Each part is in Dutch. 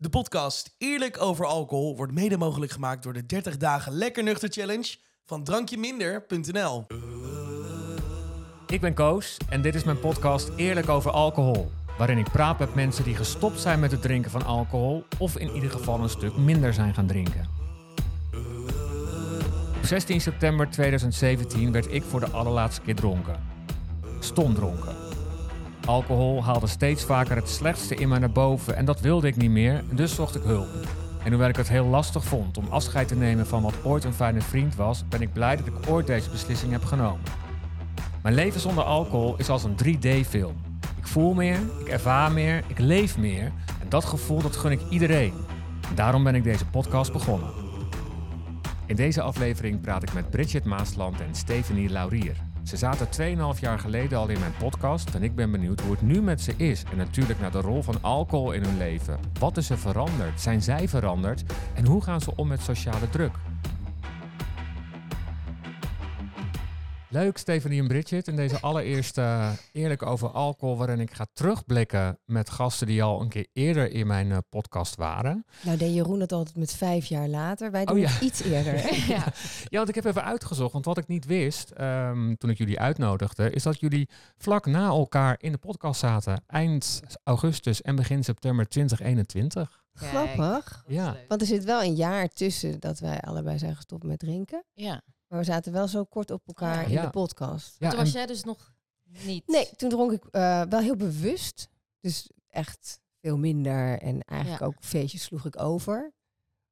De podcast Eerlijk Over Alcohol wordt mede mogelijk gemaakt door de 30 Dagen Lekker Nuchter Challenge van drankjeminder.nl. Ik ben Koos en dit is mijn podcast Eerlijk Over Alcohol, waarin ik praat met mensen die gestopt zijn met het drinken van alcohol of in ieder geval een stuk minder zijn gaan drinken. Op 16 september 2017 werd ik voor de allerlaatste keer dronken. Stomdronken. Alcohol haalde steeds vaker het slechtste in mij naar boven en dat wilde ik niet meer, dus zocht ik hulp. En hoewel ik het heel lastig vond om afscheid te nemen van wat ooit een fijne vriend was, ben ik blij dat ik ooit deze beslissing heb genomen. Mijn leven zonder alcohol is als een 3D-film. Ik voel meer, ik ervaar meer, ik leef meer en dat gevoel dat gun ik iedereen. En daarom ben ik deze podcast begonnen. In deze aflevering praat ik met Bridget Maasland en Stephanie Louwrier. Ze zaten 2,5 jaar geleden al in mijn podcast en ik ben benieuwd hoe het nu met ze is. En natuurlijk naar de rol van alcohol in hun leven. Wat is er veranderd? Zijn zij veranderd? En hoe gaan ze om met sociale druk? Leuk Stephanie en Bridget in deze allereerste Eerlijk Over Alcohol, waarin ik ga terugblikken met gasten die al een keer eerder in mijn podcast waren. Nou deed Jeroen het altijd met 5 jaar later, wij doen het iets eerder. Ja, want ik heb even uitgezocht, want wat ik niet wist toen ik jullie uitnodigde, is dat jullie vlak na elkaar in de podcast zaten, eind augustus en begin september 2021. Kijk, grappig, ja. Want er zit wel een jaar tussen dat wij allebei zijn gestopt met drinken. Ja. Maar we zaten wel zo kort op elkaar in de podcast. Ja, toen was jij dus nog niet? Nee, toen dronk ik wel heel bewust. Dus echt veel minder. En eigenlijk ook feestjes sloeg ik over.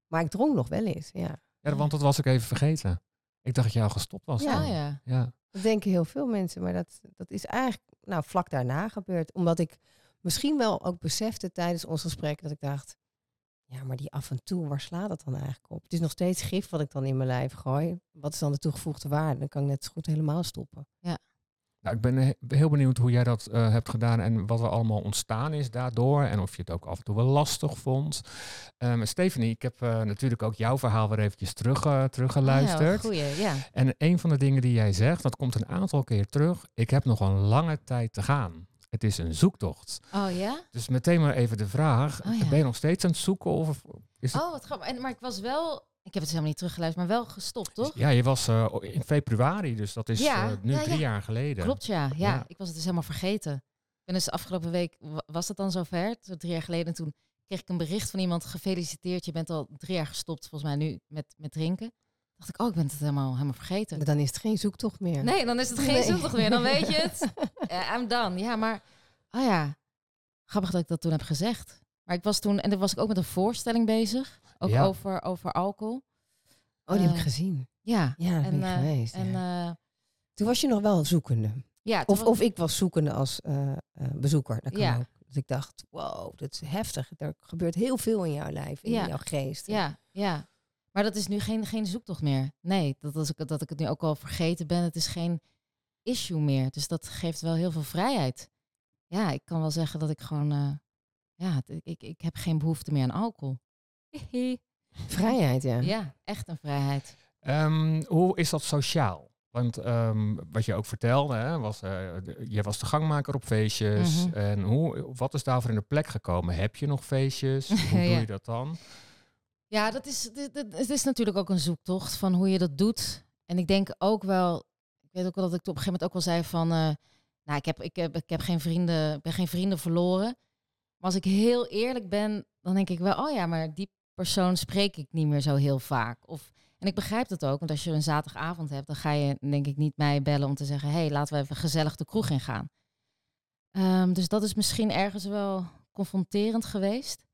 Maar ik dronk nog wel eens, ja. Want dat was ik even vergeten. Ik dacht dat jij al gestopt was. Ja. Dat denken heel veel mensen. Maar dat is eigenlijk vlak daarna gebeurd. Omdat ik misschien wel ook besefte tijdens ons gesprek dat ik dacht, ja, maar die af en toe, waar slaat dat dan eigenlijk op? Het is nog steeds gif wat ik dan in mijn lijf gooi. Wat is dan de toegevoegde waarde? Dan kan ik net zo goed helemaal stoppen. Ja. Nou, ik ben heel benieuwd hoe jij dat hebt gedaan en wat er allemaal ontstaan is daardoor. En of je het ook af en toe wel lastig vond. Stephanie, ik heb natuurlijk ook jouw verhaal weer eventjes teruggeluisterd. Ja, goeie, ja. En een van de dingen die jij zegt, dat komt een aantal keer terug. Ik heb nog een lange tijd te gaan. Het is een zoektocht. Oh ja? Dus meteen maar even de vraag, ben je nog steeds aan het zoeken? Of is het... Oh, wat grappig. Maar ik was wel, ik heb het helemaal niet teruggeluisterd, maar wel gestopt, toch? Ja, je was in februari, dus dat is nu 3 jaar geleden. Klopt, ja. Ik was het dus helemaal vergeten. Ik ben dus afgelopen week, was het dan zover? 3 jaar geleden, en toen kreeg ik een bericht van iemand, gefeliciteerd, je bent al 3 jaar gestopt, volgens mij nu, met drinken. Dacht ik, ik ben het helemaal vergeten. Maar dan is het geen zoektocht meer. Nee, dan is het geen zoektocht meer. Dan weet je het. I'm done. Ja, maar... Grappig dat ik dat toen heb gezegd. Maar ik was toen... En dan was ik ook met een voorstelling bezig. Ook over alcohol. Oh, die heb ik gezien. Ja. Ja, dat ben ik geweest. En, toen was je nog wel zoekende. Ja, of ik was zoekende als bezoeker. Dat kan ook. Dus ik dacht, wow, dat is heftig. Er gebeurt heel veel in jouw lijf, in jouw geest. Ja. Maar dat is nu geen zoektocht meer. Nee, dat ik het nu ook al vergeten ben. Het is geen issue meer. Dus dat geeft wel heel veel vrijheid. Ja, ik kan wel zeggen dat ik gewoon... ik heb geen behoefte meer aan alcohol. Vrijheid, ja. Ja, echt een vrijheid. Hoe is dat sociaal? Want wat je ook vertelde, hè, was, jij was de gangmaker op feestjes. Mm-hmm. En wat is daarvoor in de plek gekomen? Heb je nog feestjes? Hoe doe je dat dan? Ja, het is natuurlijk ook een zoektocht van hoe je dat doet. En ik denk ook wel, ik weet ook wel dat ik op een gegeven moment ook wel zei van, ik heb geen vrienden, ik ben geen vrienden verloren. Maar als ik heel eerlijk ben, dan denk ik wel, maar die persoon spreek ik niet meer zo heel vaak. En ik begrijp dat ook, want als je een zaterdagavond hebt, dan ga je denk ik niet mij bellen om te zeggen, hey, laten we even gezellig de kroeg in gaan. Dus dat is misschien ergens wel confronterend geweest.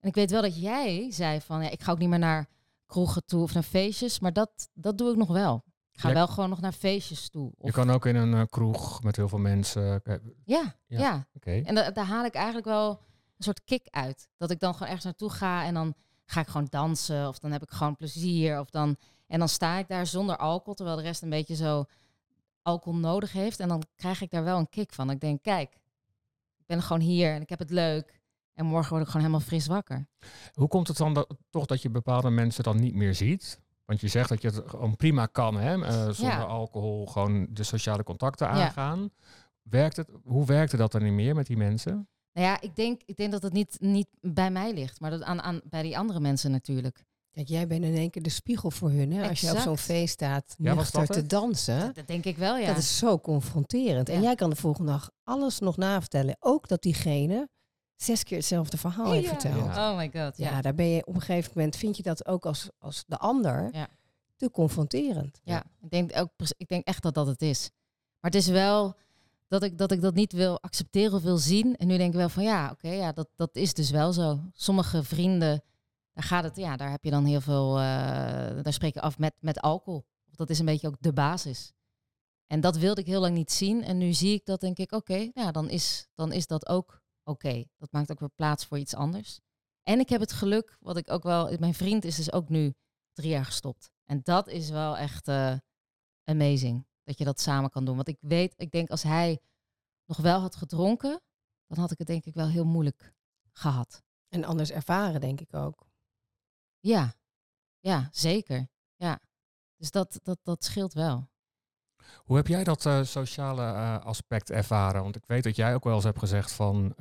En ik weet wel dat jij zei van, ik ga ook niet meer naar kroegen toe of naar feestjes. Maar dat doe ik nog wel. Ik ga wel gewoon nog naar feestjes toe. Of... Je kan ook in een kroeg met heel veel mensen. Ja. Okay. En daar haal ik eigenlijk wel een soort kick uit. Dat ik dan gewoon ergens naartoe ga en dan ga ik gewoon dansen. Of dan heb ik gewoon plezier. En dan sta ik daar zonder alcohol, terwijl de rest een beetje zo alcohol nodig heeft. En dan krijg ik daar wel een kick van. Ik denk, kijk, ik ben gewoon hier en ik heb het leuk. En morgen word ik gewoon helemaal fris wakker. Hoe komt het dan dat je bepaalde mensen dan niet meer ziet? Want je zegt dat je het gewoon prima kan, hè? Zonder alcohol gewoon de sociale contacten aangaan. Hoe werkte dat dan niet meer met die mensen? Nou ja, ik denk dat het niet bij mij ligt, maar dat bij die andere mensen natuurlijk. Kijk, jij bent in één keer de spiegel voor hun, hè? Als je op zo'n feest staat nuchter te dansen. Dat denk ik wel, ja. Dat is zo confronterend. Ja. En jij kan de volgende dag alles nog navertellen. Ook dat diegene 6 keer hetzelfde verhaal heeft verteld. Ja. Oh my god, ja. Ja, daar ben je op een gegeven moment, vind je dat ook als de ander te confronterend. Ja, ja. Ik denk echt dat het is. Maar het is wel dat ik dat niet wil accepteren of wil zien. En nu denk ik wel van dat is dus wel zo. Sommige vrienden, daar gaat het, daar heb je dan heel veel, daar spreek je af met alcohol. Dat is een beetje ook de basis. En dat wilde ik heel lang niet zien. En nu zie ik dat, denk ik, dan is dat ook oké. Dat maakt ook weer plaats voor iets anders. En ik heb het geluk, wat ik ook wel, mijn vriend is dus ook nu 3 jaar gestopt. En dat is wel echt amazing. Dat je dat samen kan doen. Want ik denk als hij nog wel had gedronken, dan had ik het denk ik wel heel moeilijk gehad. En anders ervaren, denk ik ook. Ja, zeker. Ja. Dus dat scheelt wel. Hoe heb jij dat sociale aspect ervaren? Want ik weet dat jij ook wel eens hebt gezegd van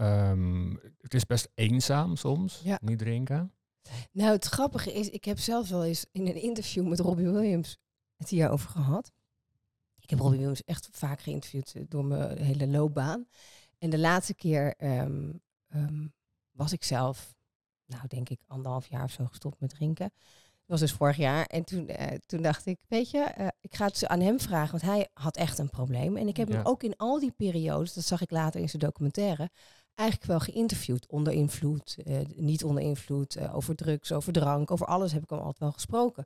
het is best eenzaam soms, niet drinken. Nou, het grappige is, ik heb zelf wel eens in een interview met Robbie Williams het hierover gehad. Ik heb Robbie Williams echt vaak geïnterviewd door mijn hele loopbaan. En de laatste keer was ik zelf, denk ik 1,5 jaar of zo gestopt met drinken. Dat was dus vorig jaar. En toen dacht ik, weet je, ik ga het aan hem vragen. Want hij had echt een probleem. En ik heb hem ook in al die periodes, dat zag ik later in zijn documentaire, eigenlijk wel geïnterviewd. Onder invloed, niet onder invloed, over drugs, over drank, over alles heb ik hem altijd wel gesproken.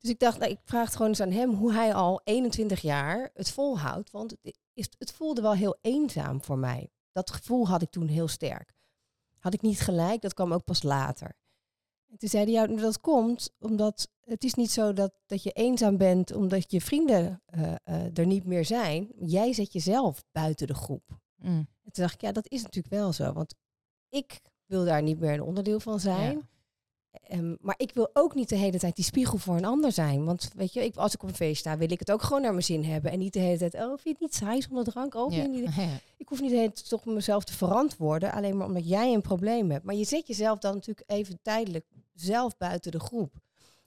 Dus ik dacht, ik vraag het gewoon eens aan hem hoe hij al 21 jaar het volhoudt. Want het voelde wel heel eenzaam voor mij. Dat gevoel had ik toen heel sterk. Had ik niet gelijk, dat kwam ook pas later. En toen zei hij, dat komt omdat het is niet zo dat je eenzaam bent omdat je vrienden er niet meer zijn. Jij zet jezelf buiten de groep. Mm. En toen dacht ik, dat is natuurlijk wel zo. Want ik wil daar niet meer een onderdeel van zijn. Ja. Maar ik wil ook niet de hele tijd die spiegel voor een ander zijn. Want weet je, als ik op een feest sta, wil ik het ook gewoon naar mijn zin hebben. En niet de hele tijd, vind je het niet saai zonder drank? Ik hoef niet de hele tijd toch mezelf te verantwoorden. Alleen maar omdat jij een probleem hebt. Maar je zet jezelf dan natuurlijk even tijdelijk zelf buiten de groep.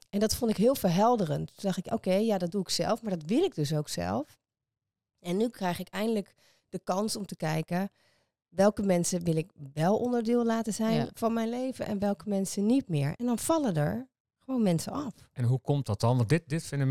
En dat vond ik heel verhelderend. Toen dacht ik, dat doe ik zelf. Maar dat wil ik dus ook zelf. En nu krijg ik eindelijk de kans om te kijken, welke mensen wil ik wel onderdeel laten zijn van mijn leven en welke mensen niet meer? En dan vallen er gewoon mensen af. En hoe komt dat dan? Want dit vinden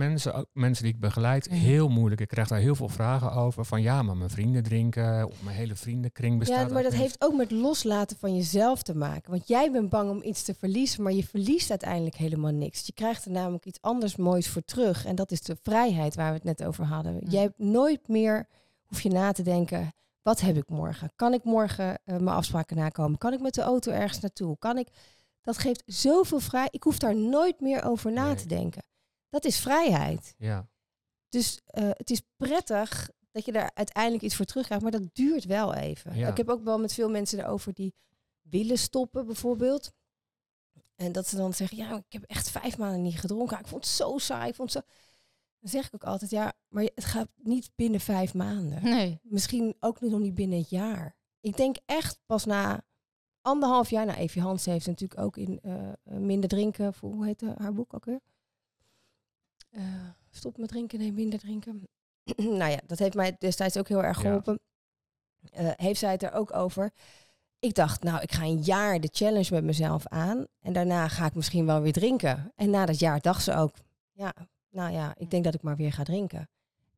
mensen die ik begeleid, heel moeilijk. Ik krijg daar heel veel vragen over. Van maar mijn vrienden drinken of mijn hele vriendenkring bestaat. Ja, maar dat heeft ook met loslaten van jezelf te maken. Want jij bent bang om iets te verliezen, maar je verliest uiteindelijk helemaal niks. Je krijgt er namelijk iets anders moois voor terug. En dat is de vrijheid waar we het net over hadden. Jij hebt nooit meer, hoef je na te denken, wat heb ik morgen? Kan ik morgen mijn afspraken nakomen? Kan ik met de auto ergens naartoe? Dat geeft zoveel vrijheid. Ik hoef daar nooit meer over na te denken. Dat is vrijheid. Ja. Dus het is prettig dat je daar uiteindelijk iets voor terugkrijgt. Maar dat duurt wel even. Ja. Ik heb ook wel met veel mensen erover die willen stoppen bijvoorbeeld. En dat ze dan zeggen, ik heb echt 5 maanden niet gedronken. Ik vond het zo saai, Dan zeg ik ook altijd, maar het gaat niet binnen 5 maanden. Nee. Misschien ook nog niet binnen het jaar. Ik denk echt pas na 1,5 jaar... Evie Hansen heeft natuurlijk ook in Minder Drinken, voor, hoe heet haar boek ook weer? Stop met drinken, nee, minder drinken. Dat heeft mij destijds ook heel erg geholpen. Ja. Heeft zij het er ook over? Ik dacht, ik ga een jaar de challenge met mezelf aan. En daarna ga ik misschien wel weer drinken. En na dat jaar dacht ze ook, ik denk dat ik maar weer ga drinken.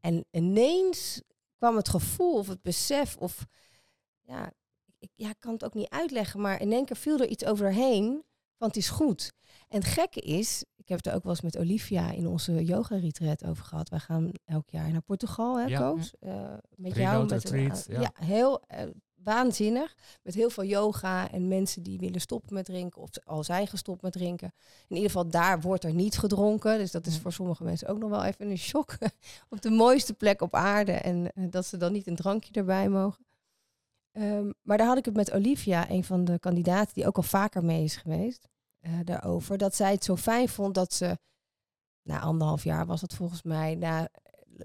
En ineens kwam het gevoel of het besef of... ik kan het ook niet uitleggen, maar in één keer viel er iets overheen, want het is goed. En het gekke is, ik heb het er ook wel eens met Olivia in onze yoga-retreat over gehad. Wij gaan elk jaar naar Portugal, hè Koos? Met jou. Met retreat, heel waanzinnig. Met heel veel yoga en mensen die willen stoppen met drinken of al zijn gestopt met drinken. In ieder geval, daar wordt er niet gedronken. Dus dat is voor sommige mensen ook nog wel even een shock. Op de mooiste plek op aarde en dat ze dan niet een drankje erbij mogen. Maar daar had ik het met Olivia, een van de kandidaten die ook al vaker mee is geweest, daarover. Dat zij het zo fijn vond dat ze, na 1,5 jaar was het volgens mij,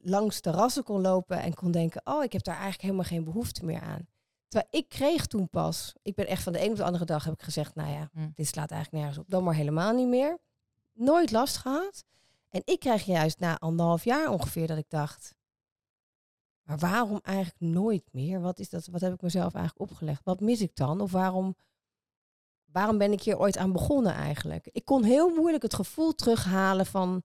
langs terrassen kon lopen en kon denken, ik heb daar eigenlijk helemaal geen behoefte meer aan. Terwijl ik kreeg toen pas, ik ben echt van de ene op de andere dag heb ik gezegd, nou ja, dit slaat eigenlijk nergens op. Dan maar helemaal niet meer. Nooit last gehad. En ik kreeg juist na 1,5 jaar ongeveer dat ik dacht, maar waarom eigenlijk nooit meer? Wat is dat? Wat heb ik mezelf eigenlijk opgelegd? Wat mis ik dan? Of waarom ben ik hier ooit aan begonnen eigenlijk? Ik kon heel moeilijk het gevoel terughalen van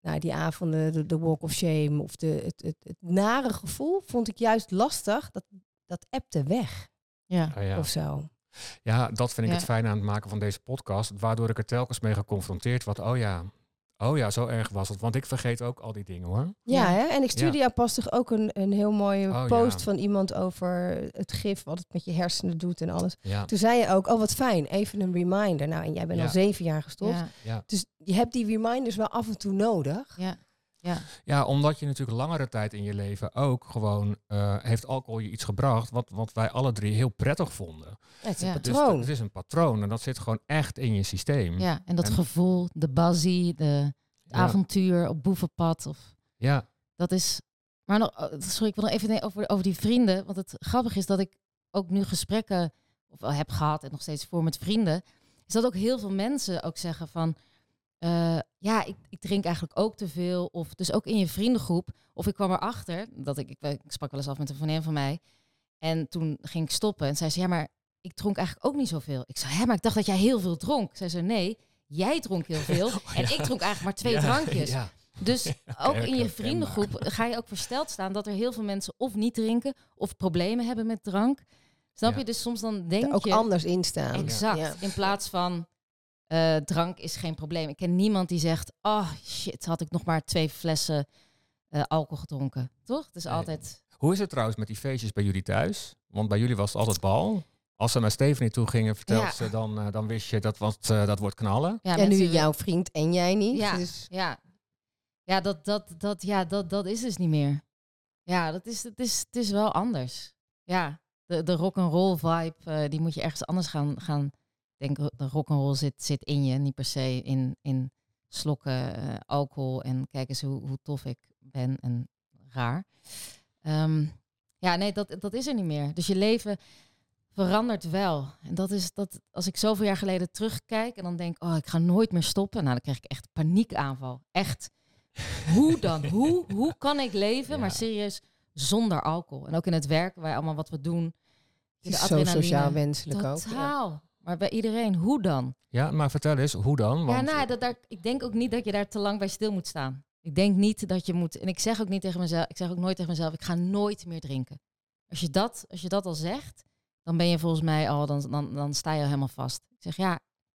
nou, die avonden, de walk of shame of het nare gevoel vond ik juist lastig. Dat appte weg. Ja. Oh ja. Of zo. Ja, dat vind ik het fijn aan het maken van deze podcast. Waardoor ik er telkens mee geconfronteerd word. Oh ja, zo erg was het. Want ik vergeet ook al die dingen hoor. Ja, hè? En ik stuurde aanpastig ook een heel mooie post van iemand over het gif. Wat het met je hersenen doet en alles. Ja. Toen zei je ook, oh wat fijn, even een reminder. Nou, en jij bent al 7 jaar gestopt. Ja. Ja. Dus je hebt die reminders wel af en toe nodig. Ja. Ja. Ja, omdat je natuurlijk langere tijd in je leven ook gewoon heeft alcohol je iets gebracht wat wij alle drie heel prettig vonden. Het is een patroon. Dus het is een patroon en dat zit gewoon echt in je systeem. Ja, en dat gevoel, de bazzie, de avontuur op boevenpad. Of, dat is. Maar nog, sorry, ik wil nog even over die vrienden. Want het grappige is dat ik ook nu gesprekken heb gehad en nog steeds voor met vrienden. Is dat ook heel veel mensen ook zeggen van. Ik drink eigenlijk ook te veel. Of dus ook in je vriendengroep. Of ik kwam erachter, dat ik sprak wel eens af met een vriendin van mij. En toen ging ik stoppen. En zei ze, ja, maar ik dronk eigenlijk ook niet zoveel. Ik zei, maar ik dacht dat jij heel veel dronk. Zei ze, nee, jij dronk heel veel. En ik dronk eigenlijk maar 2 drankjes. Ja. Dus ook in je vriendengroep ga je ook versteld staan dat er heel veel mensen of niet drinken, of problemen hebben met drank. Snap je? Dus soms dan denk je... ook anders instaan. Exact. Ja. In plaats van... drank is geen probleem. Ik ken niemand die zegt... oh shit, had ik nog maar 2 flessen alcohol gedronken. Toch? Het is altijd... Hoe is het trouwens met die feestjes bij jullie thuis? Want bij jullie was het altijd bal. Als ze naar Stephanie toe gingen, vertelde ze... Dan wist je dat wordt knallen. Ja, en nu jouw vriend en jij niet. Ja, dus... dat is dus niet meer. Ja, het is wel anders. Ja, de rock'n'roll vibe... die moet je ergens anders gaan... Ik denk dat rock'n'roll zit in je, niet per se in slokken alcohol en kijk eens hoe tof ik ben en raar. Dat is er niet meer. Dus je leven verandert wel. En dat is dat als ik zoveel jaar geleden terugkijk en dan denk ik ga nooit meer stoppen. Nou, dan krijg ik echt paniekaanval. Echt. Hoe dan? Hoe kan ik leven, maar serieus, zonder alcohol? En ook in het werk, waar allemaal wat we doen. Het is zo sociaal wenselijk ook. Totaal. Maar bij iedereen, hoe dan? Ja, maar vertel eens, hoe dan? Want... ik denk ook niet dat je daar te lang bij stil moet staan. Ik denk niet dat je moet... En ik zeg ook niet tegen mezelf, ik zeg ook nooit tegen mezelf... ik ga nooit meer drinken. Als je dat al zegt, dan ben je volgens mij al... Dan sta je al helemaal vast. Ik zeg,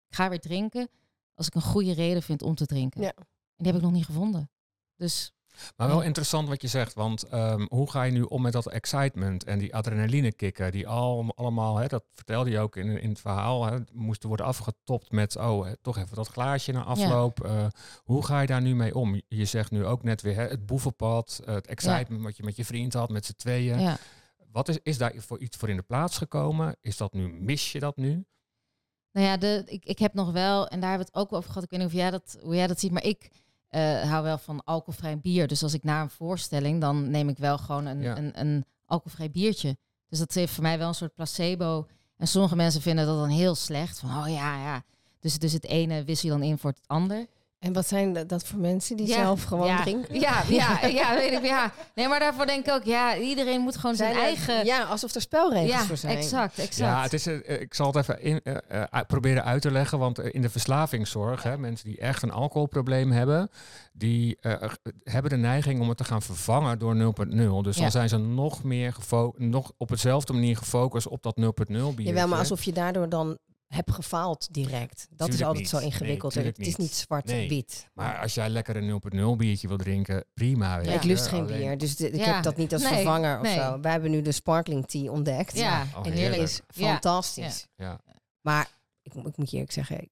ik ga weer drinken... als ik een goede reden vind om te drinken. Ja. En die heb ik nog niet gevonden. Dus... Maar wel interessant wat je zegt, want hoe ga je nu om met dat excitement en die adrenaline kicken die allemaal, dat vertelde je ook in het verhaal, moesten worden afgetopt met, toch even dat glaasje na afloop. Ja. Hoe ga je daar nu mee om? Je zegt nu ook net weer het boevenpad, het excitement wat je met je vriend had, met z'n tweeën. Ja. Wat is daar iets voor in de plaats gekomen? Is dat nu, mis je dat nu? Nou ja, ik heb nog wel, en daar hebben we het ook over gehad, ik weet niet of hoe jij dat ziet, maar ik... hou wel van alcoholvrij bier. Dus als ik naar een voorstelling, dan neem ik wel gewoon een alcoholvrij biertje. Dus dat heeft voor mij wel een soort placebo. En sommige mensen vinden dat dan heel slecht. Van, Dus het ene wissel je dan in voor het ander. En wat zijn dat voor mensen die zelf gewoon drinken? Ja, weet ik. Ja. Nee, maar daarvoor denk ik ook, iedereen moet gewoon zijn eigen... Ja, alsof er spelregels voor zijn. Exact. Ja, het is, ik zal het even proberen uit te leggen, want in de verslavingszorg, mensen die echt een alcoholprobleem hebben, die hebben de neiging om het te gaan vervangen door 0.0. Dus dan zijn ze nog meer nog op hetzelfde manier gefocust op dat 0.0 bier. Jawel, maar alsof je daardoor dan... heb gefaald direct. Dat tuurlijk is altijd niet zo ingewikkeld. Nee, het is niet zwart-wit. Nee. Maar als jij lekker een 0.0 biertje wil drinken, prima. Weet ik lust geen bier, dus ik heb dat niet als vervanger of zo. Wij hebben nu de sparkling tea ontdekt. Ja. Oh, en die is fantastisch. Ja. Ja. Maar ik moet je eerlijk zeggen,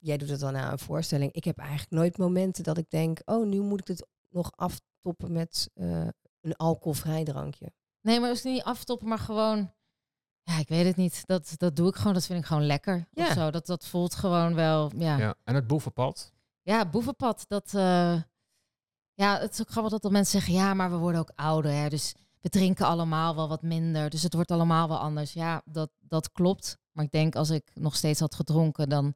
jij doet het dan na een voorstelling. Ik heb eigenlijk nooit momenten dat ik denk, nu moet ik dit nog aftoppen met een alcoholvrij drankje. Nee, maar dat is niet aftoppen, maar gewoon... Ja, ik weet het niet. Dat doe ik gewoon. Dat vind ik gewoon lekker. Ja. Of zo. Dat voelt gewoon wel... Ja. En het boevenpad? Ja, het boevenpad. Dat, het is ook grappig dat mensen zeggen... Ja, maar we worden ook ouder. Hè? Dus we drinken allemaal wel wat minder. Dus het wordt allemaal wel anders. Ja, dat klopt. Maar ik denk als ik nog steeds had gedronken, dan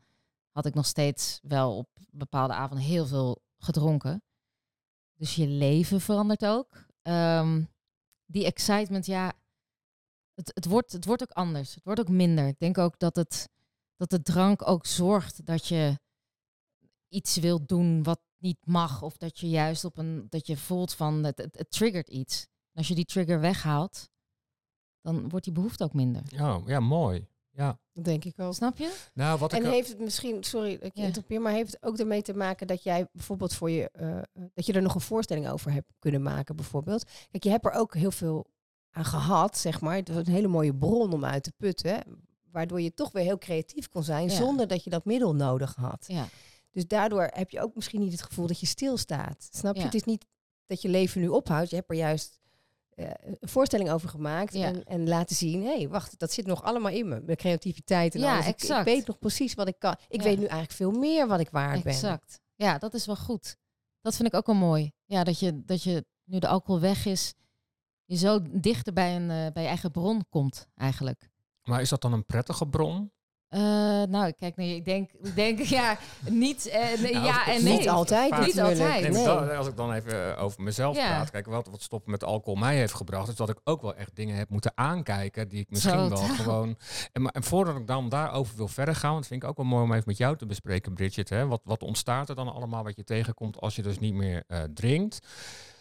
had ik nog steeds wel op bepaalde avonden heel veel gedronken. Dus je leven verandert ook. Die excitement, ja, het wordt ook anders. Het wordt ook minder. Ik denk ook dat de drank ook zorgt dat je iets wilt doen wat niet mag. Of dat je juist dat je voelt van het triggert iets. En als je die trigger weghaalt, dan wordt die behoefte ook minder. Oh, ja, mooi. Ja, dat denk ik wel. Snap je? Nou, heeft het misschien, sorry, ik interrompeer, maar heeft het ook ermee te maken dat jij bijvoorbeeld voor je, dat je er nog een voorstelling over hebt kunnen maken, bijvoorbeeld. Kijk, je hebt er ook heel veel aan gehad, zeg maar. Het was een hele mooie bron om uit te putten, waardoor je toch weer heel creatief kon zijn, zonder dat je dat middel nodig had. Ja. Dus daardoor heb je ook misschien niet het gevoel dat je stilstaat. Snap je? Ja. Het is niet dat je leven nu ophoudt. Je hebt er juist een voorstelling over gemaakt en laten zien, hé, wacht, dat zit nog allemaal in me. Mijn creativiteit en alles. Ik weet nog precies wat ik kan. Ik weet nu eigenlijk veel meer wat ik waard ben. Exact. Ja, dat is wel goed. Dat vind ik ook wel mooi. Ja, dat je nu de alcohol weg is, je zo dichter bij je eigen bron komt eigenlijk. Maar is dat dan een prettige bron? Nou, kijk, nee, ik denk ja, niet, nee, nou, ja en nee. Niet altijd. Niet altijd. Nee. Als ik dan even over mezelf praat, kijk, wat stoppen met alcohol mij heeft gebracht, is dat ik ook wel echt dingen heb moeten aankijken die ik misschien gewoon... En voordat ik dan daarover wil verder gaan, want vind ik ook wel mooi om even met jou te bespreken, Bridget, hè, wat ontstaat er dan allemaal wat je tegenkomt als je dus niet meer drinkt?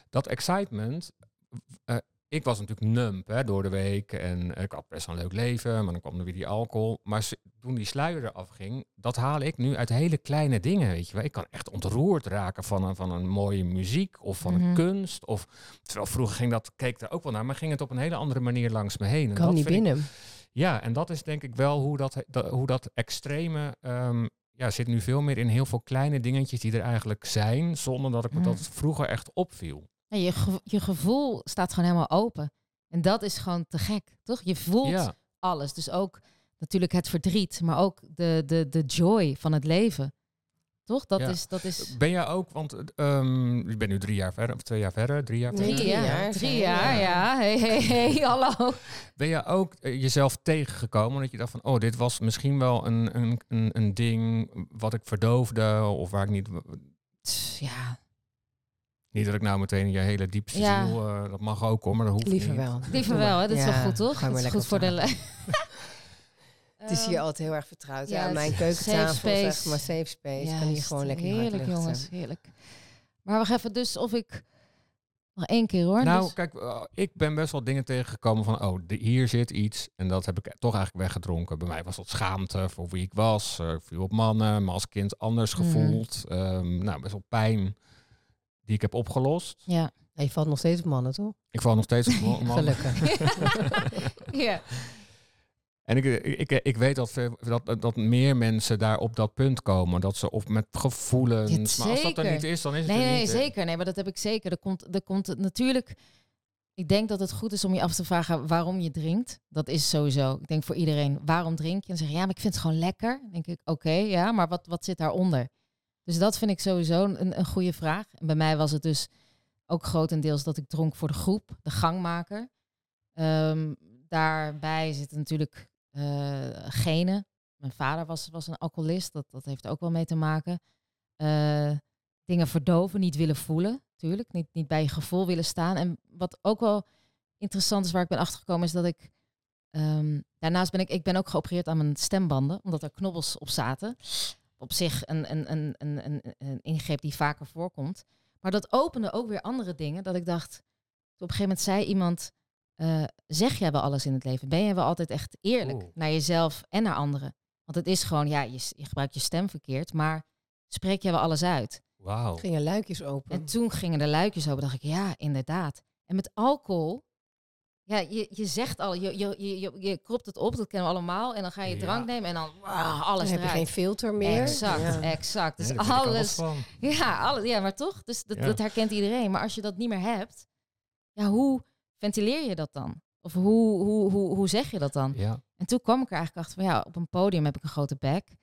Dat excitement... Ik was natuurlijk numb door de week en ik had best een leuk leven, maar dan kwam er weer die alcohol. Maar toen die sluier eraf ging, dat haal ik nu uit hele kleine dingen, weet je wel. Ik kan echt ontroerd raken van een mooie muziek of van een kunst. Of, terwijl vroeger keek er ook wel naar, maar ging het op een hele andere manier langs me heen. En kan dat niet binnen. Ja, en dat is denk ik wel hoe dat extreme... zit nu veel meer in heel veel kleine dingetjes die er eigenlijk zijn, zonder dat ik me dat vroeger echt opviel. Je gevoel staat gewoon helemaal open. En dat is gewoon te gek, toch? Je voelt alles. Dus ook natuurlijk het verdriet, maar ook de joy van het leven. Toch? Dat is... Ben jij ook, want ik ben nu 3 jaar verder, of 2 jaar verder, 3 jaar verder. 3 jaar. 3 jaar, ja. Hey, hallo. Ben jij ook jezelf tegengekomen dat je dacht van, oh, dit was misschien wel een ding wat ik verdoofde of waar ik niet... Ja... Niet dat ik nou meteen je hele diepste ziel... dat mag ook, hoor, maar dat hoeft liever niet. Liever wel, hè? Dat is wel goed, toch? Dat is goed voor de... Het is hier altijd heel erg vertrouwd. Ja, aan mijn keukentafel, zeg maar, safe space. Kan hier gewoon lekker heerlijk, jongens, heerlijk. Maar wacht even, dus of ik... Nog 1 keer, hoor. Nou, dus... kijk, ik ben best wel dingen tegengekomen van... oh, hier zit iets en dat heb ik toch eigenlijk weggedronken. Bij mij was dat schaamte voor wie ik was. Ik viel op mannen, me als kind anders gevoeld. Best wel pijn... die ik heb opgelost. Ja. Je valt nog steeds op mannen, toch? Ik val nog steeds op mannen. Gelukkig. Ja. En ik weet dat meer mensen daar op dat punt komen. Dat ze of met gevoelens... Maar als dat er niet is, dan is het er niet. Nee, zeker. Nee, maar dat heb ik zeker. Er komt natuurlijk... Ik denk dat het goed is om je af te vragen waarom je drinkt. Dat is sowieso. Ik denk voor iedereen, waarom drink je? En zeggen, ja, maar ik vind het gewoon lekker. Dan denk ik, oké, ja, maar wat zit daaronder? Dus dat vind ik sowieso een goede vraag. En bij mij was het dus ook grotendeels dat ik dronk voor de groep, de gangmaker. Daarbij zitten natuurlijk genen. Mijn vader was een alcoholist, dat heeft ook wel mee te maken. Dingen verdoven, niet willen voelen, natuurlijk. Niet bij je gevoel willen staan. En wat ook wel interessant is, waar ik ben achtergekomen, is dat ik... daarnaast ben ik ook geopereerd aan mijn stembanden, omdat er knobbels op zaten. Op zich een ingreep die vaker voorkomt. Maar dat opende ook weer andere dingen. Dat ik dacht, op een gegeven moment zei iemand... zeg jij wel alles in het leven? Ben jij wel altijd echt eerlijk naar jezelf en naar anderen? Want het is gewoon, je gebruikt je stem verkeerd... maar spreek jij wel alles uit? Wauw. Gingen luikjes open. En toen gingen de luikjes open. Dacht ik, ja, inderdaad. En met alcohol... Ja, je zegt al, je kropt het op, dat kennen we allemaal. En dan ga je drank nemen en dan alles eruit. Dan heb je geen filter meer. Exact. Dus alles. Ja, maar toch? Dus dat herkent iedereen. Maar als je dat niet meer hebt, hoe ventileer je dat dan? Of hoe zeg je dat dan? Ja. En toen kwam ik er eigenlijk achter van, op een podium heb ik een grote bek.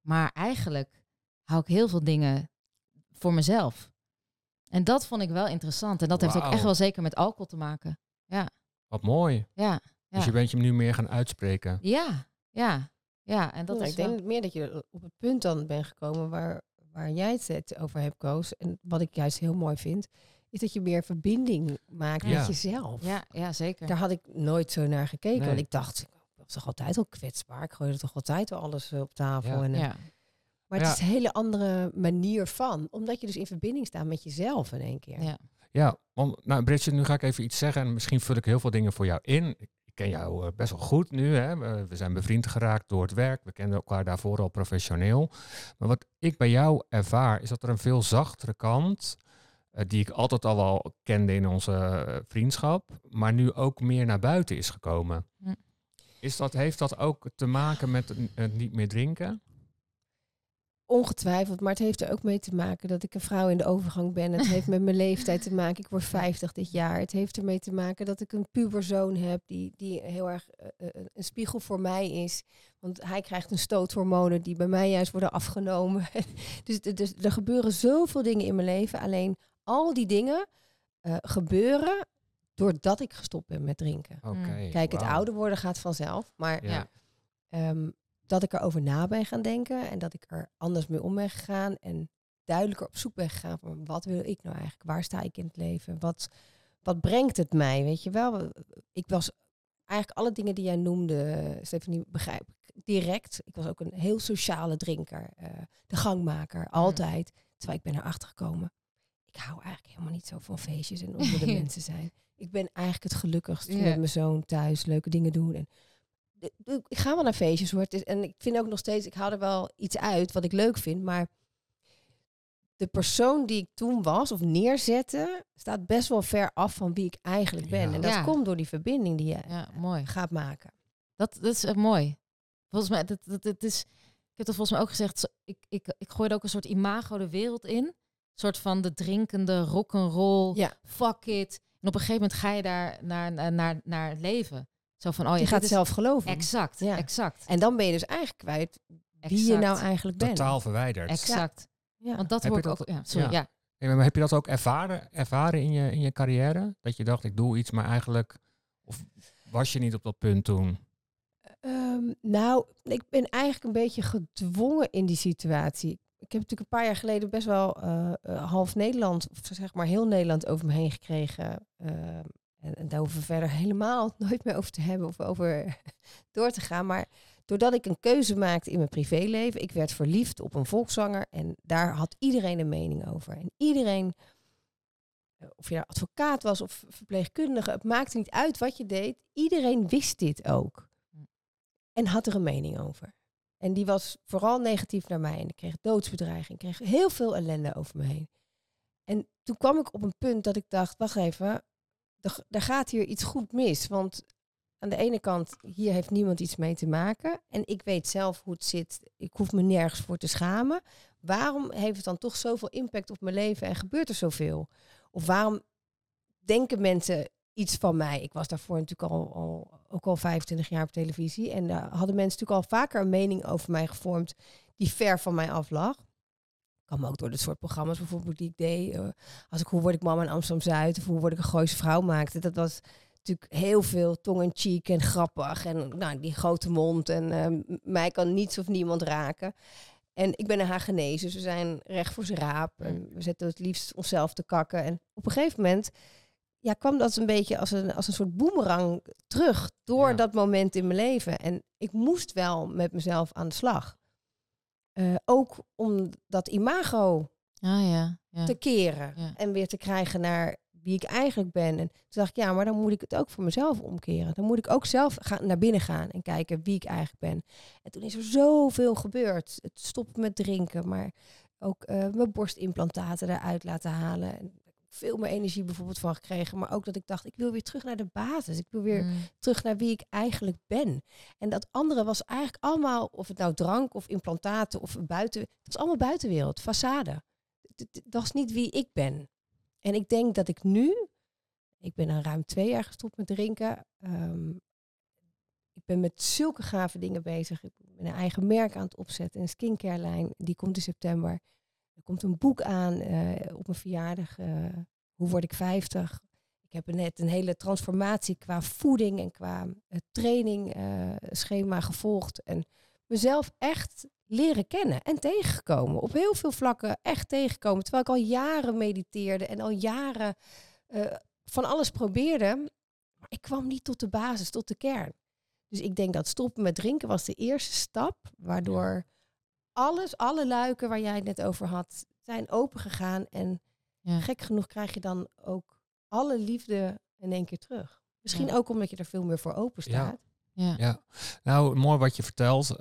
Maar eigenlijk hou ik heel veel dingen voor mezelf. En dat vond ik wel interessant. En dat heeft ook echt wel zeker met alcohol te maken. Ja. Wat mooi. Ja. Ja. Dus je bent je nu meer gaan uitspreken. Ja, ja. Ja, en dat is ik denk wel... meer dat je op het punt dan bent gekomen waar jij het over hebt, Koos. En wat ik juist heel mooi vind, is dat je meer verbinding maakt met jezelf. Ja, ja, zeker. Daar had ik nooit zo naar gekeken. Nee. Want ik dacht, ik was toch altijd al kwetsbaar. Ik gooide toch altijd wel alles op tafel. Ja. En, ja. Maar het is een hele andere manier van. Omdat je dus in verbinding staat met jezelf in één keer. Ja, ja, want, nou Bridget, nu ga ik even iets zeggen. En misschien vul ik heel veel dingen voor jou in. Ik ken jou best wel goed nu. Hè? We zijn bevriend geraakt door het werk. We kenden elkaar daarvoor al professioneel. Maar wat ik bij jou ervaar, is dat er een veel zachtere kant... die ik altijd al wel kende in onze vriendschap... maar nu ook meer naar buiten is gekomen. Hm. Heeft dat ook te maken met het niet meer drinken? Ongetwijfeld, maar het heeft er ook mee te maken... dat ik een vrouw in de overgang ben. Het heeft met mijn leeftijd te maken. Ik word 50 dit jaar. Het heeft ermee te maken dat ik een puberzoon heb... die heel erg een spiegel voor mij is. Want hij krijgt een stoothormonen... die bij mij juist worden afgenomen. Dus er gebeuren zoveel dingen in mijn leven. Alleen al die dingen gebeuren... doordat ik gestopt ben met drinken. Okay, kijk, het ouder worden gaat vanzelf. Maar... Ja. Dat ik erover na ben gaan denken en dat ik er anders mee om ben gegaan en duidelijker op zoek ben gegaan van wat wil ik nou eigenlijk, waar sta ik in het leven, wat brengt het mij, weet je wel. Ik was eigenlijk alle dingen die jij noemde, Stephanie, begrijp ik direct. Ik was ook een heel sociale drinker, de gangmaker, altijd. Terwijl ik ben erachter gekomen, ik hou eigenlijk helemaal niet zo van feestjes en onder de mensen zijn. Ik ben eigenlijk het gelukkigst met mijn zoon thuis, leuke dingen doen en... Ik ga wel naar feestjes hoor. En ik vind ook nog steeds, ik haal er wel iets uit wat ik leuk vind. Maar de persoon die ik toen was of neerzette, staat best wel ver af van wie ik eigenlijk ben. Ja. En dat komt door die verbinding die je mooi gaat maken. Dat is mooi. Volgens mij, dat is, ik heb dat volgens mij ook gezegd, ik gooide ook een soort imago de wereld in. Een soort van de drinkende rock'n'roll, fuck it. En op een gegeven moment ga je daar naar leven. Zo van, je gaat zelf geloven. Exact, exact. En dan ben je dus eigenlijk kwijt wie je nou eigenlijk bent. Totaal verwijderd. Exact. Ja. Ja. Want dat hoor ik ook... Maar heb je dat ook ervaren in je carrière? Dat je dacht, ik doe iets, maar eigenlijk... Of was je niet op dat punt toen? Ik ben eigenlijk een beetje gedwongen in die situatie. Ik heb natuurlijk een paar jaar geleden best wel half Nederland... of zeg maar heel Nederland over me heen gekregen... En daar hoeven we verder helemaal nooit meer over te hebben of over door te gaan. Maar doordat ik een keuze maakte in mijn privéleven, ik werd verliefd op een volkszanger en daar had iedereen een mening over. En iedereen, of je daar advocaat was of verpleegkundige, het maakte niet uit wat je deed. Iedereen wist dit ook en had er een mening over. En die was vooral negatief naar mij en ik kreeg doodsbedreiging, kreeg heel veel ellende over me heen. En toen kwam ik op een punt dat ik dacht, wacht even... Er gaat hier iets goed mis, want aan de ene kant, hier heeft niemand iets mee te maken. En ik weet zelf hoe het zit, ik hoef me nergens voor te schamen. Waarom heeft het dan toch zoveel impact op mijn leven en gebeurt er zoveel? Of waarom denken mensen iets van mij? Ik was daarvoor natuurlijk ook al 25 jaar op televisie. En daar hadden mensen natuurlijk al vaker een mening over mij gevormd die ver van mij af lag. Maar ook door dit soort programma's bijvoorbeeld die ik deed. Hoe word ik mama in Amsterdam-Zuid? Of hoe word ik een Gooise vrouw maakte? Dat was natuurlijk heel veel tong-in-cheek en grappig. En die grote mond. En mij kan niets of niemand raken. En ik ben een Hagenese, dus we zijn recht voor z'n raap. En we zetten het liefst onszelf te kakken. En op een gegeven moment kwam dat een beetje als een soort boemerang terug. Door dat moment in mijn leven. En ik moest wel met mezelf aan de slag. Ook om dat imago te keren en weer te krijgen naar wie ik eigenlijk ben. En toen dacht ik, maar dan moet ik het ook voor mezelf omkeren. Dan moet ik ook zelf naar binnen gaan en kijken wie ik eigenlijk ben. En toen is er zoveel gebeurd. Het stoppen met drinken, maar ook mijn borstimplantaten eruit laten halen. En veel meer energie bijvoorbeeld van gekregen. Maar ook dat ik dacht, ik wil weer terug naar de basis. Ik wil weer terug naar wie ik eigenlijk ben. En dat andere was eigenlijk allemaal, of het nou drank of implantaten of buiten... Het was allemaal buitenwereld, façade. Dat is niet wie ik ben. En ik denk dat ik nu... Ik ben al ruim 2 jaar gestopt met drinken. Ik ben met zulke gave dingen bezig. Ik ben een eigen merk aan het opzetten. Een skincarelijn, die komt in september... Er komt een boek aan op mijn verjaardag. Hoe word ik 50? Ik heb net een hele transformatie qua voeding en qua trainingsschema gevolgd. En mezelf echt leren kennen en tegenkomen. Op heel veel vlakken echt tegenkomen. Terwijl ik al jaren mediteerde en al jaren van alles probeerde. Maar ik kwam niet tot de basis, tot de kern. Dus ik denk dat stoppen met drinken was de eerste stap. Waardoor alles, alle luiken waar jij het net over had, zijn opengegaan. En gek genoeg krijg je dan ook alle liefde in één keer terug. Misschien ook omdat je er veel meer voor open staat. Ja. Nou, mooi wat je vertelt.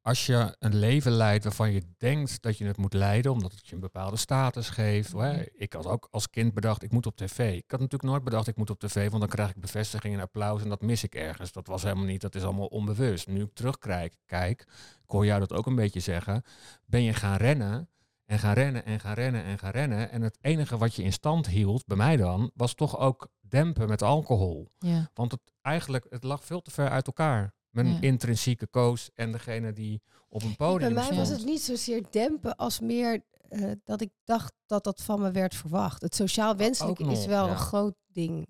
Als je een leven leidt waarvan je denkt dat je het moet leiden, omdat het je een bepaalde status geeft. Hè? Ik had ook als kind bedacht, ik moet op tv. Ik had natuurlijk nooit bedacht, ik moet op tv, want dan krijg ik bevestiging en applaus en dat mis ik ergens. Dat was helemaal niet, dat is allemaal onbewust. Nu ik terugkijk, ik hoor jou dat ook een beetje zeggen, ben je gaan rennen. En gaan rennen en gaan rennen en gaan rennen. En het enige wat je in stand hield, bij mij dan, was toch ook dempen met alcohol. Ja. Want het lag veel te ver uit elkaar. Mijn intrinsieke coach en degene die op een podium stond. Bij mij was het niet zozeer dempen als meer dat ik dacht dat dat van me werd verwacht. Het sociaal wenselijk is wel een groot ding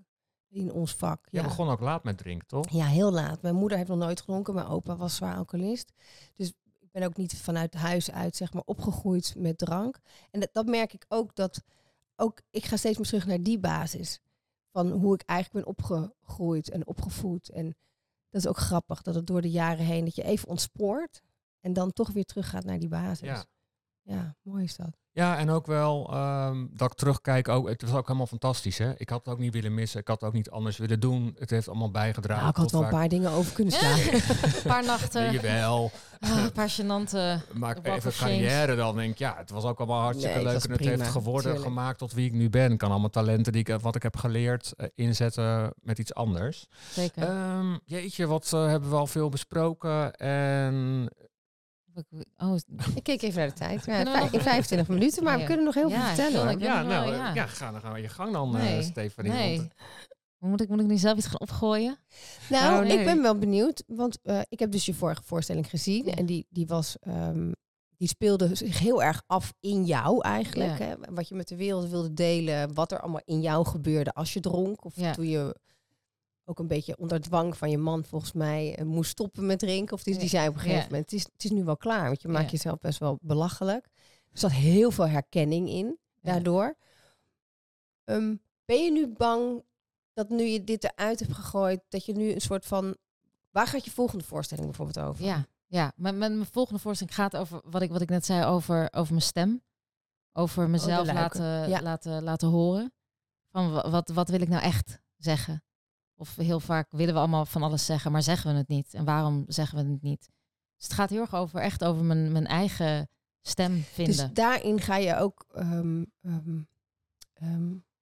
in ons vak. Jij begon ook laat met drinken, toch? Ja, heel laat. Mijn moeder heeft nog nooit gedronken. Mijn opa was zwaar alcoholist. Dus ik ben ook niet vanuit huis uit, zeg maar, opgegroeid met drank. En dat merk ik ook, ik ga steeds meer terug naar die basis. Van hoe ik eigenlijk ben opgegroeid en opgevoed. En dat is ook grappig, dat het door de jaren heen, dat je even ontspoort. En dan toch weer teruggaat naar die basis. Ja, mooi is dat. Ja, en ook wel dat ik terugkijk. Het was ook helemaal fantastisch, hè? Ik had het ook niet willen missen. Ik had het ook niet anders willen doen. Het heeft allemaal bijgedragen. Nou, ik had wel een paar dingen over kunnen staan. Een paar nachten. Jawel. Een paar gênante. Maar even carrière dan denk ik, het was ook allemaal hartstikke leuk. En het prima, heeft gemaakt tot wie ik nu ben. Ik kan allemaal talenten wat ik heb geleerd inzetten met iets anders. Zeker. Jeetje, wat hebben we al veel besproken. En... ik keek even naar de tijd. Ja, in 25 minuten, maar we kunnen nog heel veel vertellen. Ga naar je gang dan, Stephanie. Nee. Moet ik nu zelf iets gaan opgooien? Nou, ik ben wel benieuwd, want ik heb dus je vorige voorstelling gezien. Ja. En die speelde zich heel erg af in jou eigenlijk. Ja. Hè? Wat je met de wereld wilde delen, wat er allemaal in jou gebeurde als je dronk. Of toen je... ook een beetje onder dwang van je man volgens mij moest stoppen met drinken. Of die zei op een gegeven moment, het is nu wel klaar. Want je maakt jezelf best wel belachelijk. Er zat heel veel herkenning in daardoor. Ben je nu bang dat nu je dit eruit hebt gegooid, dat je nu een soort van... Waar gaat je volgende voorstelling bijvoorbeeld over? Ja. Mijn volgende voorstelling gaat over wat ik net zei, over mijn stem. Over mezelf laten horen. Van wat wil ik nou echt zeggen? Of heel vaak willen we allemaal van alles zeggen, maar zeggen we het niet. En waarom zeggen we het niet? Dus het gaat heel erg over mijn eigen stem vinden. Dus daarin ga je ook, hoe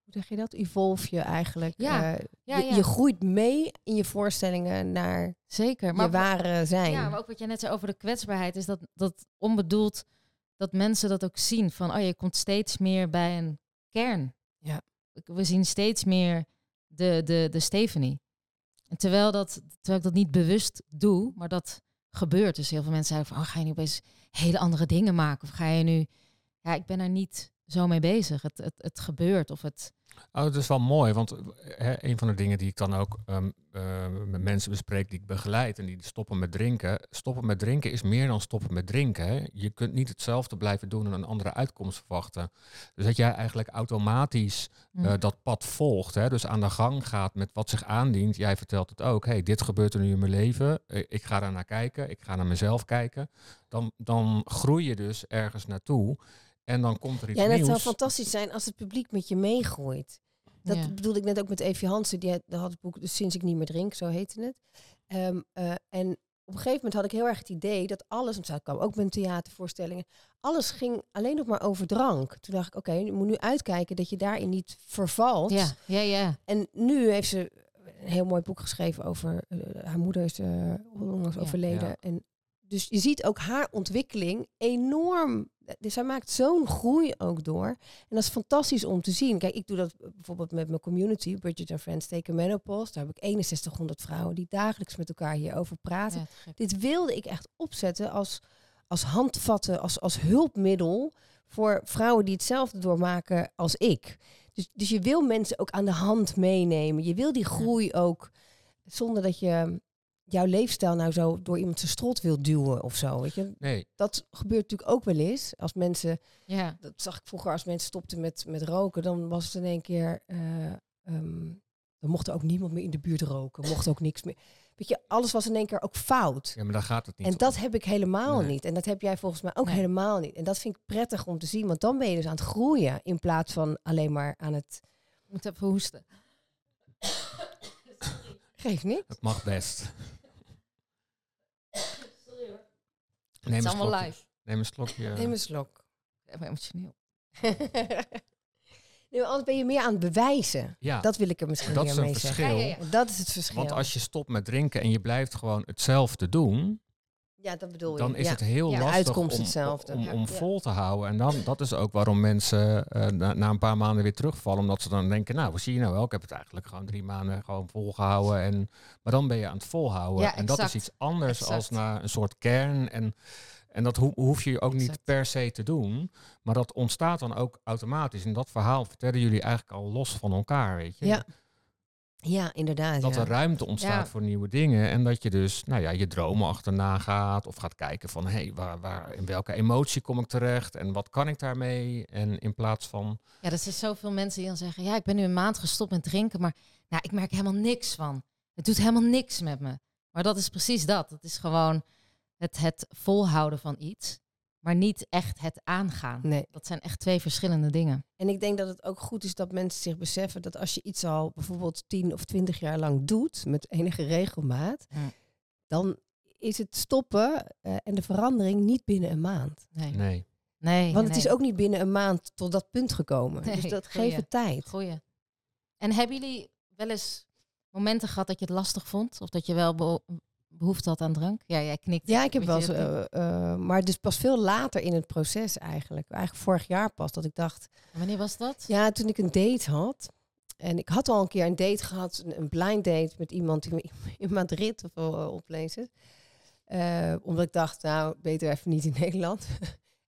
zeg je dat? Evolve je eigenlijk. Je groeit mee in je voorstellingen naar je ware zijn. Ja, maar ook wat jij net zei over de kwetsbaarheid, is dat onbedoeld dat mensen dat ook zien. Van, je komt steeds meer bij een kern. Ja. We zien steeds meer... De Stephanie. En terwijl ik dat niet bewust doe, maar dat gebeurt. Dus heel veel mensen zeiden van, ga je nu opeens hele andere dingen maken? Of ga je nu... Ja, ik ben er niet zo mee bezig. Het gebeurt of het... Oh, dat is wel mooi, want een van de dingen die ik dan ook met mensen bespreek die ik begeleid en die stoppen met drinken. Stoppen met drinken is meer dan stoppen met drinken. Hè? Je kunt niet hetzelfde blijven doen en een andere uitkomst verwachten. Dus dat jij eigenlijk automatisch dat pad volgt. Hè? Dus aan de gang gaat met wat zich aandient. Jij vertelt het ook. Hey, dit gebeurt er nu in mijn leven. Ik ga daar naar kijken. Ik ga naar mezelf kijken. Dan groei je dus ergens naartoe. En dan komt er iets nieuws. Ja, en het zou fantastisch zijn als het publiek met je meegroeit. Dat bedoelde ik net ook met Evie Hansen. Die had het boek dus Sinds ik niet meer drink, zo heette het. En op een gegeven moment had ik heel erg het idee dat alles, want zij kwam ook met theatervoorstellingen, alles ging alleen nog maar over drank. Toen dacht ik, je moet nu uitkijken dat je daarin niet vervalt. Ja. En nu heeft ze een heel mooi boek geschreven over haar moeder is onlangs overleden. Ja. En dus je ziet ook haar ontwikkeling enorm. Dus hij maakt zo'n groei ook door. En dat is fantastisch om te zien. Kijk, ik doe dat bijvoorbeeld met mijn community. Bridget en Friends Taken Menopause. Daar heb ik 6100 vrouwen die dagelijks met elkaar hierover praten. Ja, dit wilde ik echt opzetten als handvatten, als hulpmiddel voor vrouwen die hetzelfde doormaken als ik. Dus je wil mensen ook aan de hand meenemen. Je wil die groei ook, zonder dat je jouw leefstijl nou zo door iemand zijn strot wil duwen of zo. Weet je? Nee. Dat gebeurt natuurlijk ook wel eens. Als mensen, dat zag ik vroeger, als mensen stopten met roken, dan was het in één keer, dan mocht er ook niemand meer in de buurt roken. Mocht ook niks meer. Weet je, alles was in één keer ook fout. Ja, maar daar gaat het niet om. Dat heb ik helemaal niet. En dat heb jij volgens mij ook helemaal niet. En dat vind ik prettig om te zien. Want dan ben je dus aan het groeien. In plaats van alleen maar aan het... Ik moet even hoesten. Geeft niks. Het mag best. Sorry hoor. Het is allemaal live. Neem een slokje. Neem een slok. Even emotioneel. Nee, anders ben je meer aan het bewijzen. Ja. Dat wil ik er misschien meer mee zeggen. Ja. Dat is het verschil. Want als je stopt met drinken en je blijft gewoon hetzelfde doen... Ja, dat bedoel je. Dan is het heel lastig om vol te houden. En dan, dat is ook waarom mensen na een paar maanden weer terugvallen. Omdat ze dan denken, nou, zie je nou wel? Ik heb het eigenlijk gewoon 3 maanden gewoon volgehouden. Maar dan ben je aan het volhouden. Ja, en dat is iets anders als naar een soort kern. En dat hoef je ook niet per se te doen. Maar dat ontstaat dan ook automatisch. En dat verhaal vertellen jullie eigenlijk al los van elkaar, weet je. Ja. Ja, inderdaad. Dat er ruimte ontstaat voor nieuwe dingen. En dat je dus je dromen achterna gaat. Of gaat kijken van, in welke emotie kom ik terecht? En wat kan ik daarmee? En in plaats van... Ja, er zijn zoveel mensen die dan zeggen... Ja, ik ben nu een maand gestopt met drinken. Maar ik merk helemaal niks van. Het doet helemaal niks met me. Maar dat is precies dat. Dat is gewoon het volhouden van iets. Maar niet echt het aangaan. Nee. Dat zijn echt 2 verschillende dingen. En ik denk dat het ook goed is dat mensen zich beseffen... dat als je iets al bijvoorbeeld 10 of 20 jaar lang doet... met enige regelmaat... dan is het stoppen en de verandering niet binnen een maand. Nee. Want het is ook niet binnen een maand tot dat punt gekomen. Nee. Dus dat geeft het tijd. Goeie. En hebben jullie wel eens momenten gehad dat je het lastig vond? Of dat je wel... behoefte had aan drank? Ja, jij knikt. Ja, ik heb wel eens... maar dus pas veel later in het proces eigenlijk. Eigenlijk vorig jaar pas, dat ik dacht... En wanneer was dat? Ja, toen ik een date had. En ik had al een keer een date gehad, een blind date met iemand die in Madrid of oplezen. Omdat ik dacht, nou, beter even niet in Nederland.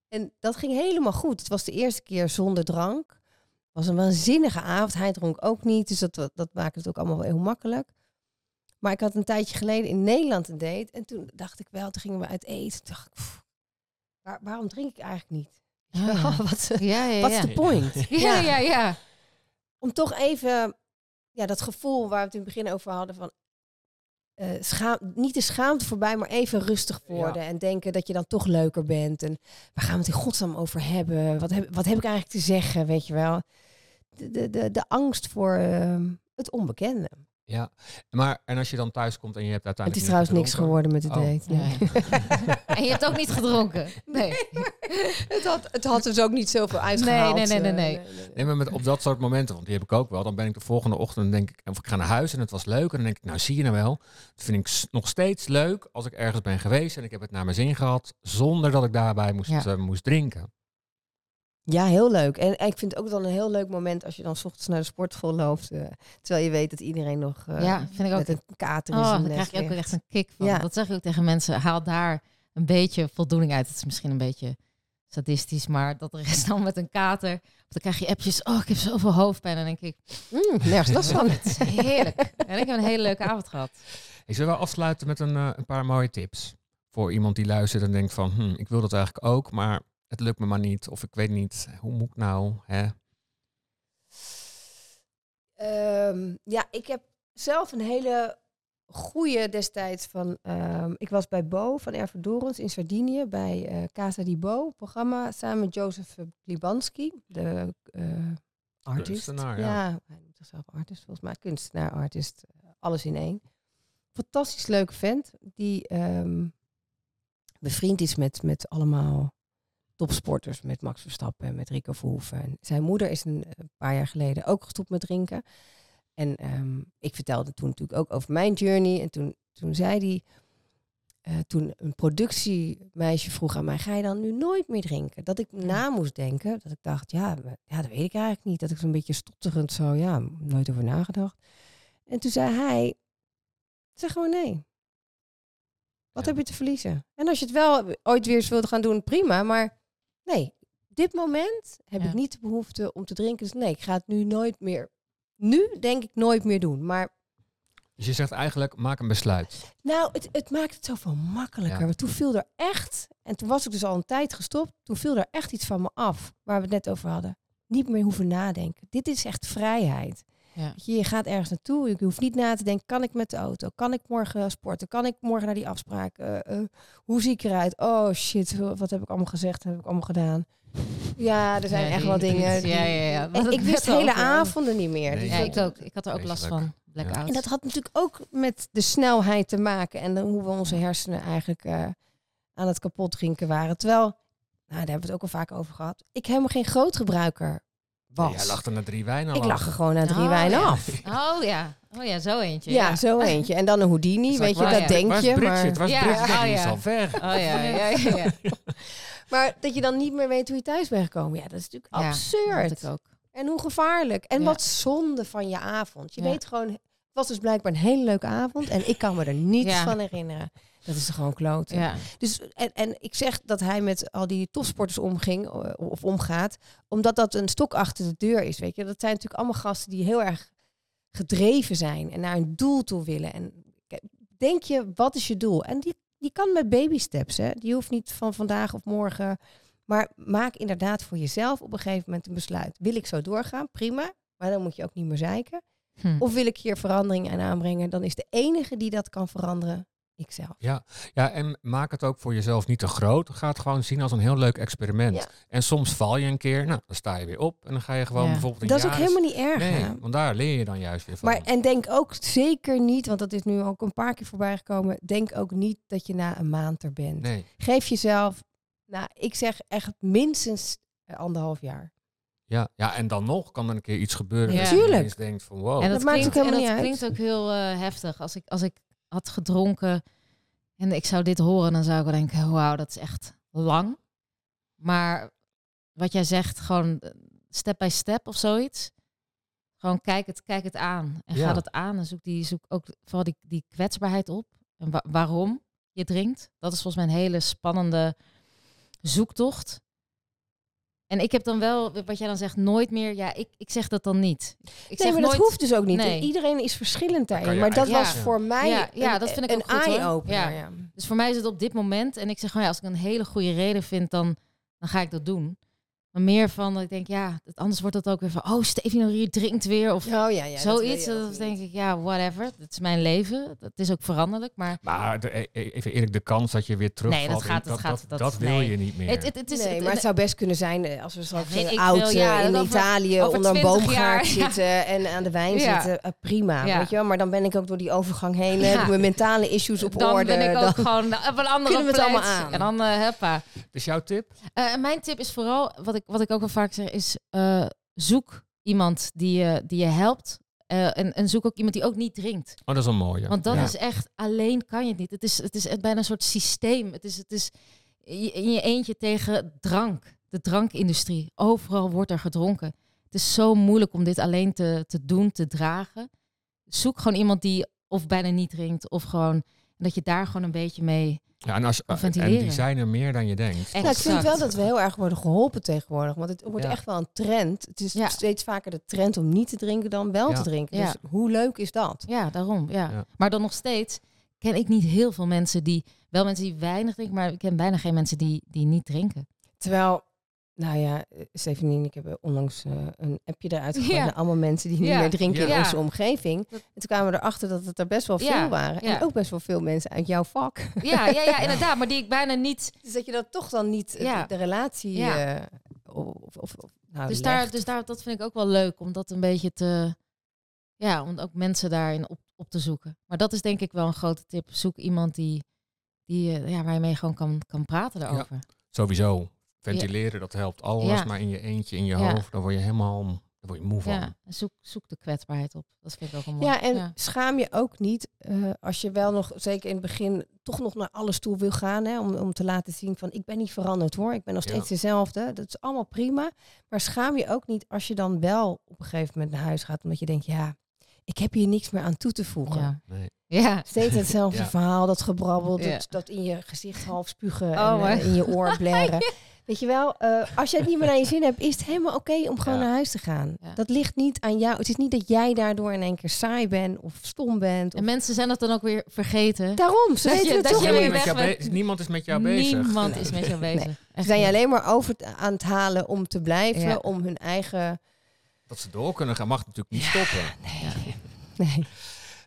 En dat ging helemaal goed. Het was de eerste keer zonder drank. Het was een waanzinnige avond. Hij dronk ook niet, dus dat maakte het ook allemaal wel heel makkelijk. Maar ik had een tijdje geleden in Nederland een date. En toen dacht ik wel, toen gingen we uit eten. Toen dacht ik, waarom drink ik eigenlijk niet? Wat is de point? Ja. Om toch even dat gevoel waar we het in het begin over hadden van... niet de schaamte voorbij, maar even rustig worden. Ja. En denken dat je dan toch leuker bent. En waar gaan we het in godsnaam over hebben? Wat heb ik eigenlijk te zeggen, weet je wel? De angst voor het onbekende. Ja, en als je dan thuis komt en je hebt uiteindelijk... Het is trouwens niks geworden met de date. Oh. Nee. En je hebt ook niet gedronken. Nee. Het had dus ook niet zoveel uitgehaald. Nee. Nee, maar op dat soort momenten, want die heb ik ook wel. Dan ben ik de volgende ochtend, denk ik, of ik ga naar huis en het was leuk. En dan denk ik, nou zie je nou wel. Dat vind ik nog steeds leuk als ik ergens ben geweest en ik heb het naar mijn zin gehad. Zonder dat ik daarbij moest drinken. Ja, heel leuk. En ik vind het ook dan een heel leuk moment als je dan 's ochtends naar de sportschool loopt. Terwijl je weet dat iedereen nog vind ik ook met een kater is. Dan krijg je ook echt een kick van. Ja. Dat zeg ik ook tegen mensen. Haal daar een beetje voldoening uit. Het is misschien een beetje sadistisch, maar dat de rest dan met een kater. Of dan krijg je appjes. Oh, ik heb zoveel hoofdpijn. En dan denk ik, nergens last van. Het is heerlijk. En ik heb een hele leuke avond gehad. Ik zou wel afsluiten met een paar mooie tips. Voor iemand die luistert en denkt van, ik wil dat eigenlijk ook, maar... Het lukt me maar niet. Of ik weet niet. Hoe moet ik nou? Hè? Ik heb zelf een hele goede destijds van... ik was bij Bo van Erfendorens in Sardinië. Bij Casa di Bo programma. Samen met Joseph Klibansky. De artist. Kunstenaar, ja. Hij noemt zichzelf artist volgens mij. Kunstenaar, artist. Alles in één. Fantastisch leuke vent. Die bevriend is met allemaal... topsporters, met Max Verstappen, met Rico Verhoeven. Zijn moeder is een paar jaar geleden ook gestopt met drinken. En ik vertelde toen natuurlijk ook over mijn journey. En toen zei hij... toen een productiemeisje vroeg aan mij... ga je dan nu nooit meer drinken? Dat ik na moest denken. Dat ik dacht, dat weet ik eigenlijk niet. Dat ik zo'n beetje stotterend zo... nooit over nagedacht. En toen zei hij... zeg gewoon nee. Wat heb je te verliezen? En als je het wel ooit weer eens wilt gaan doen, prima. Maar... Nee, dit moment heb ik niet de behoefte om te drinken. Dus nee, ik ga het nu nooit meer... Nu denk ik nooit meer doen, maar... Dus je zegt eigenlijk, maak een besluit. Nou, het maakt het zoveel makkelijker. Ja. Maar toen viel er echt... En toen was ik dus al een tijd gestopt. Toen viel er echt iets van me af, waar we het net over hadden. Niet meer hoeven nadenken. Dit is echt vrijheid. Ja. Je gaat ergens naartoe. Je hoeft niet na te denken, kan ik met de auto? Kan ik morgen sporten? Kan ik morgen naar die afspraak? Hoe zie ik eruit? Oh shit, wat heb ik allemaal gezegd? Wat heb ik allemaal gedaan? Ja, er zijn echt wel dingen. Ja. En ik wist de hele avonden niet meer. Nee, dus ik ook. Ik had er ook last van. Blackout. En dat had natuurlijk ook met de snelheid te maken. En hoe we onze hersenen eigenlijk aan het kapotrinken waren. Terwijl, daar hebben we het ook al vaak over gehad. Ik helemaal geen grootgebruiker was. Ja, jij lag er na 3 wijn af. Ik lag er gewoon na 3 wijn af. Oh ja, zo eentje. Ja, zo eentje. En dan een Houdini, denk je. Bridget al ver. Oh ja. Maar dat je dan niet meer weet hoe je thuis bent gekomen. Ja, dat is natuurlijk absurd. Dat ook. En hoe gevaarlijk. En wat zonde van je avond. Je weet gewoon, het was dus blijkbaar een hele leuke avond. En ik kan me er niets van herinneren. Dat is gewoon kloten. Ja. Dus, en ik zeg dat hij met al die topsporters omging of omgaat. Omdat dat een stok achter de deur is. Weet je? Dat zijn natuurlijk allemaal gasten die heel erg gedreven zijn. En naar een doel toe willen. En denk je, wat is je doel? En die kan met baby steps. Hè? Die hoeft niet van vandaag of morgen. Maar maak inderdaad voor jezelf op een gegeven moment een besluit. Wil ik zo doorgaan? Prima. Maar dan moet je ook niet meer zeiken. Of wil ik hier verandering aan aanbrengen? Dan is de enige die dat kan veranderen ikzelf. Ja, en maak het ook voor jezelf niet te groot. Ga het gewoon zien als een heel leuk experiment. Ja. En soms val je een keer, nou, dan sta je weer op en dan ga je gewoon bijvoorbeeld een jaar... Dat is ook helemaal niet erg. Nee, want daar leer je dan juist weer van. Maar, en denk ook zeker niet, want dat is nu ook een paar keer voorbij gekomen, denk ook niet dat je na een maand er bent. Nee. Geef jezelf, nou, ik zeg echt minstens 1,5 jaar. Ja, en dan nog kan er een keer iets gebeuren. Ja. Natuurlijk. Je denkt van wow. En dat maakt ook helemaal niet uit. En dat klinkt ook heel heftig. Als ik had gedronken en ik zou dit horen, dan zou ik denken, wauw, dat is echt lang. Maar wat jij zegt, gewoon step by step of zoiets. Gewoon kijk het aan en ga dat aan en zoek ook vooral die kwetsbaarheid op. En waarom je drinkt, dat is volgens mij een hele spannende zoektocht. En ik heb dan wel, wat jij dan zegt, nooit meer... Ja, ik zeg dat dan niet. Dat hoeft dus ook niet. Nee. Iedereen is verschillend daarin. Maar dat was voor mij een eye-opener. Ja. Dus voor mij is het op dit moment... En ik zeg gewoon, als ik een hele goede reden vind, dan ga ik dat doen. Maar meer van, dat ik denk, anders wordt dat ook weer van... Oh, Stephanie Louwrier drinkt weer. Of zoiets. Dat denk ik, whatever. Dat is mijn leven. Dat is ook veranderlijk. Maar even eerlijk, de kans dat je weer terugvalt... Nee, dat wil je niet meer. Maar het zou best kunnen zijn als we straks in Italië onder een boomgaard zitten en aan de wijn zitten. Prima, weet je wel. Maar dan ben ik ook door die overgang heen. Heb mijn mentale issues op orde. Dan ben ik ook gewoon op een andere plek. Kunnen we het allemaal aan. En dan, huppa. Dus jouw tip? Mijn tip is vooral... Wat ik ook wel vaak zeg is, zoek iemand die je helpt. En zoek ook iemand die ook niet drinkt. Oh, dat is een mooie. Want dat is echt, alleen kan je het niet. Het is bijna een soort systeem. Het is in je eentje tegen drank. De drankindustrie. Overal wordt er gedronken. Het is zo moeilijk om dit alleen te doen, te dragen. Zoek gewoon iemand die of bijna niet drinkt of gewoon... Dat je daar gewoon een beetje mee en die zijn er meer dan je denkt. Nou, ik vind wel dat we heel erg worden geholpen tegenwoordig. Want het wordt echt wel een trend. Het is steeds vaker de trend om niet te drinken dan wel te drinken. Dus hoe leuk is dat? Ja, daarom. Ja. Maar dan nog steeds ken ik niet heel veel mensen die weinig drinken, maar ik ken bijna geen mensen die niet drinken. Terwijl, nou ja, Stephanie en ik hebben onlangs een appje eruit gegooid naar allemaal mensen die niet meer drinken in onze omgeving. En toen kwamen we erachter dat het er best wel veel waren. En ook best wel veel mensen uit jouw vak. Ja, inderdaad, maar die ik bijna niet... Dus dat je dat toch dan niet de relatie... Dat vind ik ook wel leuk, om dat een beetje te... Ja, om ook mensen daarin op te zoeken. Maar dat is denk ik wel een grote tip. Zoek iemand die waar je mee gewoon kan praten daarover. Ja, sowieso. Ventileren, dat helpt alles, maar in je eentje, in je hoofd, dan word je helemaal moe van. Ja, zoek de kwetsbaarheid op. Dat vind ik ook een mooi. Ja, en schaam je ook niet als je wel nog, zeker in het begin, toch nog naar alles toe wil gaan, hè, om te laten zien van, ik ben niet veranderd hoor, ik ben nog steeds dezelfde. Dat is allemaal prima, maar schaam je ook niet als je dan wel op een gegeven moment naar huis gaat, omdat je denkt, ik heb hier niks meer aan toe te voegen. Ja. Nee. Ja. Steeds hetzelfde verhaal, dat gebrabbel, dat in je gezicht half spugen en in je oor blaren. Weet je wel, als je het niet meer naar je zin hebt, is het helemaal oké om gewoon naar huis te gaan. Ja. Dat ligt niet aan jou. Het is niet dat jij daardoor in één keer saai bent of stom bent. Of... En mensen zijn dat dan ook weer vergeten. Daarom, ze weten het toch niet. Niemand is met jou bezig. Niemand is met jou bezig. Ze zijn je alleen maar over aan het halen om te blijven, om hun eigen... Dat ze door kunnen gaan, mag natuurlijk niet stoppen. Nee.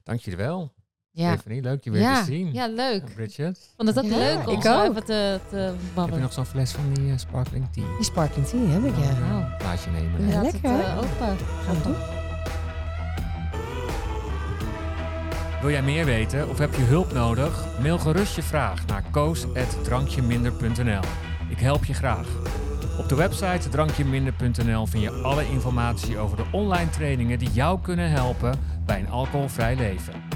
Dank jullie wel. Ja. Stephanie, leuk je weer te zien. Ja, leuk. Ja, Bridget. Vond het ook leuk om zo even te babbelen. Heb je nog zo'n fles van die sparkling tea? Die sparkling tea heb ik, ja. Plaatje nemen. Ja, lekker. Open. Gaan we doen. Wil jij meer weten of heb je hulp nodig? Mail gerust je vraag naar koos@drankjeminder.nl. Ik help je graag. Op de website drankjeminder.nl vind je alle informatie over de online trainingen die jou kunnen helpen bij een alcoholvrij leven.